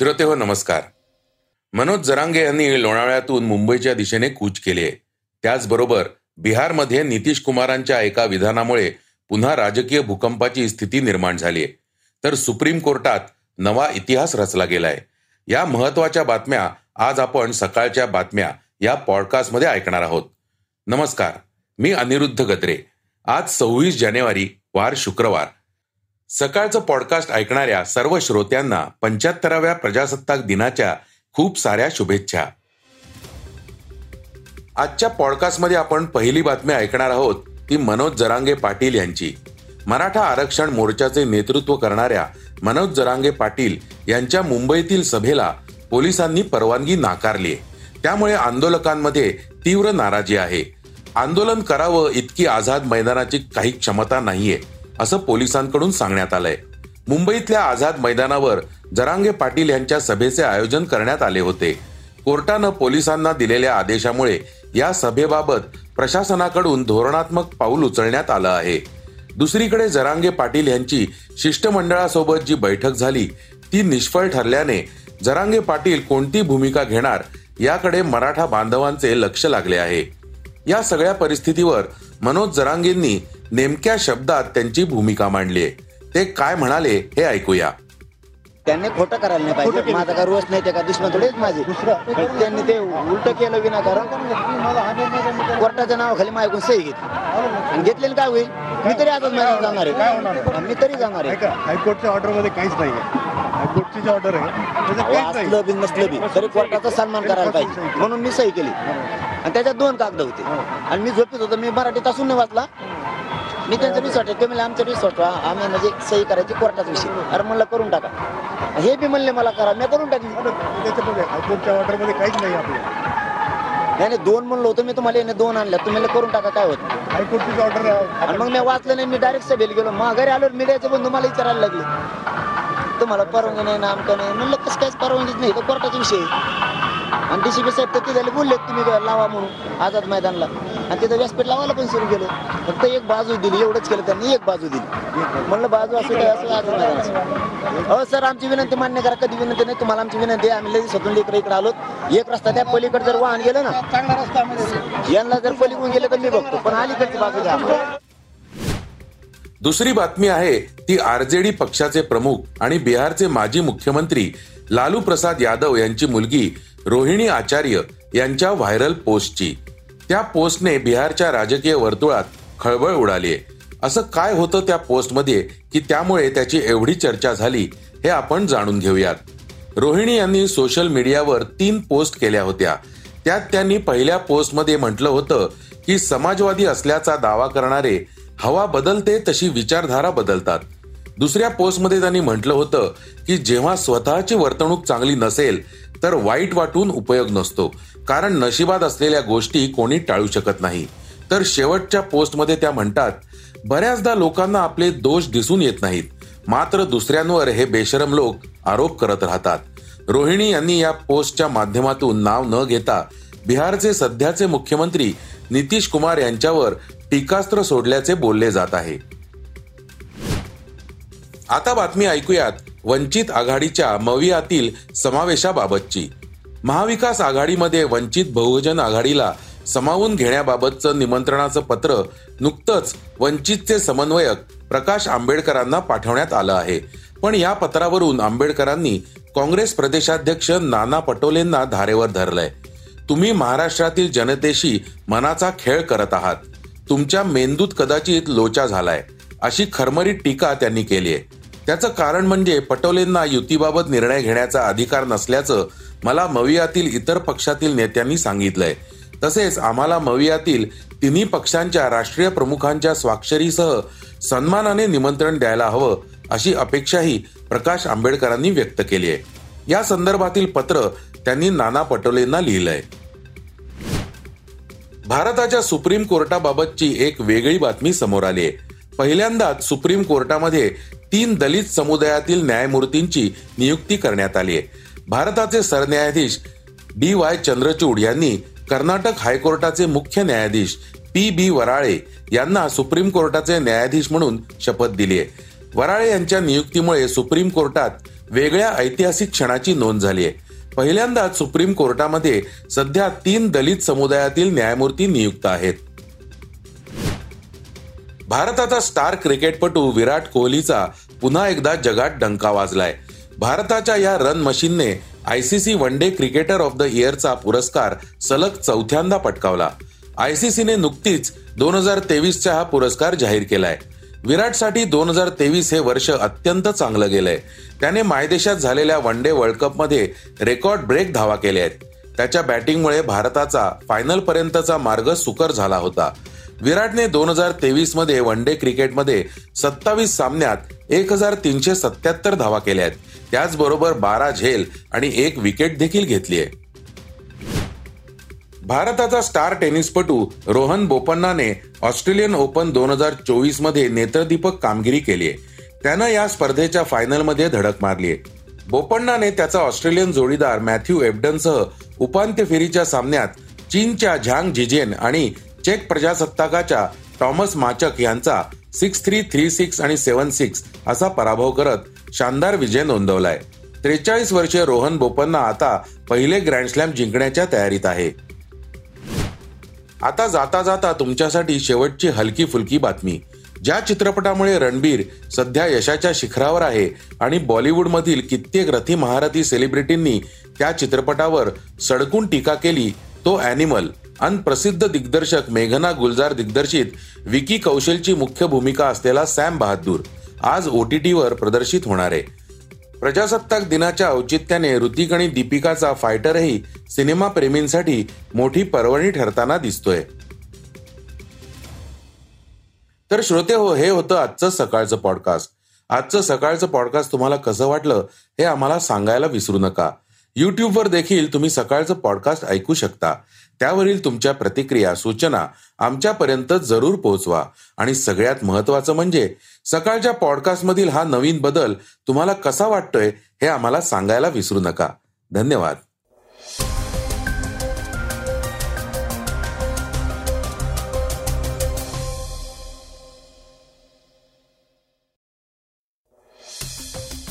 श्रोते हो नमस्कार. मनोज जरांगे यांनी लोणावळ्यातून मुंबईच्या दिशेने कूच केली आहे. त्याचबरोबर बिहारमध्ये नितीश कुमारांच्या एका विधानामुळे पुन्हा राजकीय भूकंपाची स्थिती निर्माण झाली आहे. तर सुप्रीम कोर्टात नवा इतिहास रचला गेला आहे. या महत्त्वाच्या बातम्या आज आपण सकाळच्या बातम्या या पॉडकास्टमध्ये ऐकणार आहोत. नमस्कार, मी अनिरुद्ध गत्रे. आज 26 जानेवारी, वार शुक्रवार. सकाळचं पॉडकास्ट ऐकणाऱ्या सर्व श्रोत्यांना 75व्या प्रजासत्ताक दिनाच्या खूप साऱ्या शुभेच्छा. आजच्या पॉडकास्टमध्ये आपण पहिली बातमी ऐकणार आहोत ती मनोज जरांगे पाटील यांची. मराठा आरक्षण मोर्चाचे नेतृत्व करणाऱ्या मनोज जरांगे पाटील यांच्या मुंबईतील सभेला पोलिसांनी परवानगी नाकारली. त्यामुळे आंदोलकांमध्ये तीव्र नाराजी आहे. आंदोलन करावं इतकी आझाद मैदानाची काही क्षमता नाहीये असं पोलिसांकडून सांगण्यात आलंय. मुंबईतल्या आझाद मैदानावर जरांगे पाटील यांच्या सभेचे आयोजन करण्यात आले होते. कोर्टानं पोलिसांना दिलेल्या आदेशामुळे या सभेबाबत प्रशासनाकडून धोरणात्मक पाऊल उचलण्यात आलं आहे. दुसरीकडे जरांगे पाटील यांची शिष्टमंडळासोबत जी बैठक झाली ती निष्फळ ठरल्याने जरांगे पाटील कोणती भूमिका घेणार याकडे मराठा बांधवांचे लक्ष लागले आहे. या सगळ्या परिस्थितीवर मनोज जरांगेंनी नेमक्या शब्दात त्यांची भूमिका मांडली. ते काय म्हणाले हे ऐकूया. त्यांनी खोटं करायला नाही पाहिजे. माझा का रोज नाही, ते का दुश्मन थोडेच माझे. त्यांनी ते उलट केलं विनाकारण. कोर्टाच्या नावाखाली माझ्याकडून सही घेतली आणि घेतलेली काय होईल? मी तरी आजच मैदानात जाणार आहे. मी तरी जाणार आहे. हायकोर्टच्या ऑर्डरमध्ये काहीच नाही. हायकोर्टची जी ऑर्डर आहे तरी कोर्टाचा सन्मान करायला पाहिजे म्हणून मी सही केली. आणि त्याच्यात 2 कागद होते आणि मी झोपत होतो. मी मराठीत असून नाही वाचला. मी त्यांचा रिसॉर्ट आहे, ते म्हणले आमचा रिसॉर्ट आम्ही म्हणजे सही करायची कोर्टाचा विषय. अरे म्हणलं करून टाका. हे बी म्हणले मला करा, मी करून टाकली. हायकोर्टच्या ऑर्डरमध्ये काहीच नाही आपलं. नाही 2 म्हणलं होतं मी तुम्हाला, याने 2 आणल्या. तुम्ही करून टाका काय होतं. हायकोर्टची ऑर्डर आणि मग मी वाचलं नाही. मी डायरेक्ट सभेला गेलो. माघारी आलो. मीडियाचं पण तुम्हाला विचारायला लागले तुम्हाला परवानगी नाही ना आमक नाही. म्हणलं कसं काहीच परवानगीच नाही, तो कोर्टाचा विषय. आणि DCP साहेब तर तिथे बोलले तुम्ही लावा म्हणून आझाद मैदानला. आणि तिथं व्यासपीठ लावायला पण सुरू केलं. फक्त एक बाजू दिली, एवढंच केलं त्यांनी. एक बाजू दिली. म्हणलं बाजू असं काय असं आझाद मैदान. हो सर, आमची विनंती मान्य करा. कधी विनंती नाही तुम्हाला, आमची विनंती आहे. आम्ही लगेच स्वतःला इकडे आलो. एक रस्ता त्या पलीकडे जर वाहन गेलं ना, यांना जर पलीकडून गेलं तर मी बघतो, पण अलीकडची बाजू द्या आम्हाला. दुसरी बातमी आहे ती RJD पक्षाचे प्रमुख आणि बिहारचे माजी मुख्यमंत्री लालू प्रसाद यादव यांची मुलगी रोहिणी आचार्य यांच्या व्हायरल पोस्टची. त्या पोस्टने बिहारच्या राजकीय वर्तुळात खळबळ उडाली. असं काय होतं त्या पोस्टमध्ये की त्यामुळे त्याची एवढी चर्चा झाली हे आपण जाणून घेऊयात. रोहिणी यांनी सोशल मीडियावर 3 पोस्ट केल्या होत्या. त्यात त्यांनी पहिल्या पोस्टमध्ये म्हटलं होतं की समाजवादी असल्याचा दावा करणारे हवा बदलते तशी विचारधारा बदलतात. दुसऱ्या पोस्टमध्ये त्यांनी म्हटलं होतं की जेव्हा स्वतःची वर्तणूक चांगली नसेल तर वाईट वाटून उपयोग नसतो, कारण नशिबात असलेल्या गोष्टी कोणी टाळू शकत नाही. तर शेवटच्या पोस्टमध्ये त्या म्हणतात बऱ्याचदा लोकांना आपले दोष दिसून येत नाहीत, मात्र दुसऱ्यांवर हे बेशरम लोक आरोप करत राहतात. रोहिणी यांनी या पोस्टच्या माध्यमातून नाव न घेता बिहारचे सध्याचे मुख्यमंत्री नितीश कुमार यांच्यावर टीकास्त्र सोडल्याचे बोलले जात आहे. आता बातमी ऐकूयात वंचित आघाडीच्या मविआतील समावेशाबाबतची. महाविकास आघाडीमध्ये वंचित बहुजन आघाडीला समावून घेण्याबाबतचं निमंत्रणाचं पत्र नुकतंच वंचितचे समन्वयक प्रकाश आंबेडकरांना पाठवण्यात आलं आहे. पण या पत्रावरून आंबेडकरांनी काँग्रेस प्रदेशाध्यक्ष नाना पटोलेंना धारेवर धरलंय. तुम्ही महाराष्ट्रातील जनतेशी मनाचा खेळ करत आहात, तुमच्या मेंदूत कदाचित लोचा झालाय, अशी खरमरीत टीका त्यांनी केली आहे. त्याचं कारण म्हणजे पटोलेंना युतीबाबत निर्णय घेण्याचा अधिकार नसल्याचं मला मविआतील इतर पक्षातील नेत्यांनी सांगितलंय. तसेच आम्हाला मविआतील 3 पक्षांच्या राष्ट्रीय प्रमुखांच्या स्वाक्षरीसह सन्मानाने निमंत्रण द्यायला हवं अशी अपेक्षाही प्रकाश आंबेडकरांनी व्यक्त केली आहे. या संदर्भातील पत्र त्यांनी नाना पटोलेंना लिहिलंय. भारताच्या सुप्रीम कोर्टाबाबतची एक वेगळी बातमी समोर आली आहे. पहिल्यांदाच सुप्रीम कोर्टामध्ये 3 दलित समुदायातील न्यायमूर्तींची नियुक्ती करण्यात आली आहे. भारताचे सरन्यायाधीश DY चंद्रचूड यांनी कर्नाटक हायकोर्टाचे मुख्य न्यायाधीश PB वराळे यांना सुप्रीम कोर्टाचे न्यायाधीश म्हणून शपथ दिली आहे. वराळे यांच्या नियुक्तीमुळे सुप्रीम कोर्टात वेगळ्या ऐतिहासिक क्षणाची नोंद झाली आहे. पहिल्यांदाच सुप्रीम कोर्टामध्ये सध्या 3 दलित समुदायातील न्यायमूर्ती नियुक्त आहेत. भारताचा स्टार क्रिकेटपटू विराट कोहलीचा पुन्हा एकदा जगात डंका वाजलाय. भारताच्या या रन मशीनने ICC one day cricketer of the इयरचा पुरस्कार सलग 4थ्यांदा पटकावला. आयसीसीने नुकतीच 2023चा हा पुरस्कार जाहीर केलाय. विराटसाठी 2023 हे वर्ष अत्यंत चांगलं गेलंय. त्याने मायदेशात झालेल्या वन डे वर्ल्ड कपमध्ये रेकॉर्ड ब्रेक धावा केल्या आहेत. त्याच्या बॅटिंगमुळे भारताचा फायनलपर्यंतचा मार्ग सुकर झाला होता. विराटने 2023 मध्ये वन डे क्रिकेटमध्ये 27 सामन्यात 1377 धावा केल्या आहेत. त्याचबरोबर 12 झेल आणि 1 विकेट देखील घेतली आहे. भारताचा स्टार टेनिसपटू रोहन बोपन्नाने ऑस्ट्रेलियन ओपन 2024 मध्ये नेत्रदीपक कामगिरी केली आहे. त्यानं या स्पर्धेच्या फायनलमध्ये धडक मारली आहे. बोपन्नाने त्याचा ऑस्ट्रेलियन जोडीदार मॅथ्यू एबडनसह उपांत्य फेरीच्या सामन्यात चीनच्या झांग झिझेन आणि चेक प्रजासत्ताकाच्या थॉमस माचक यांचा 6-3, 3-6 आणि 7-6 असा पराभव करत शानदार विजय नोंदवलाय. 43 वर्षीय रोहन बोपन्ना आता पहिले ग्रँडस्लॅम जिंकण्याच्या तयारीत आहे. आता जाता जाता तुमच्यासाठी शेवटची हलकी फुलकी बातमी. ज्या चित्रपटामुळे रणबीर सध्या यशाच्या शिखरावर आहे आणि बॉलिवूडमधील कित्येक रथी महारथी सेलिब्रिटींनी त्या चित्रपटावर सडकून टीका केली तो अॅनिमल. अनप्रसिद्ध दिग्दर्शक मेघना गुलजार दिग्दर्शित विकी कौशलची मुख्य भूमिका असलेला सॅम बहादूर आज OTT वर प्रदर्शित होणार आहे. प्रजासत्ताक दिनाच्या औचित्याने हृतिक आणि दीपिकाचा फायटरही सिनेमा प्रेमींसाठी मोठी पर्वणी ठरताना दिसतोय. तर श्रोते हो, हे होतं आजचं सकाळचं पॉडकास्ट. आजचं सकाळचं पॉडकास्ट तुम्हाला कसं वाटलं हे आम्हाला सांगायला विसरू नका. यूट्यूबवर देखील तुम्ही सकाळचं पॉडकास्ट ऐकू शकता. त्यावरील तुमच्या प्रतिक्रिया सूचना आमच्यापर्यंत जरूर पोहोचवा. आणि सगळ्यात महत्त्वाचं म्हणजे सकाळच्या पॉडकास्टमधील हा नवीन बदल तुम्हाला कसा वाटतोय हे आम्हाला सांगायला विसरू नका. धन्यवाद.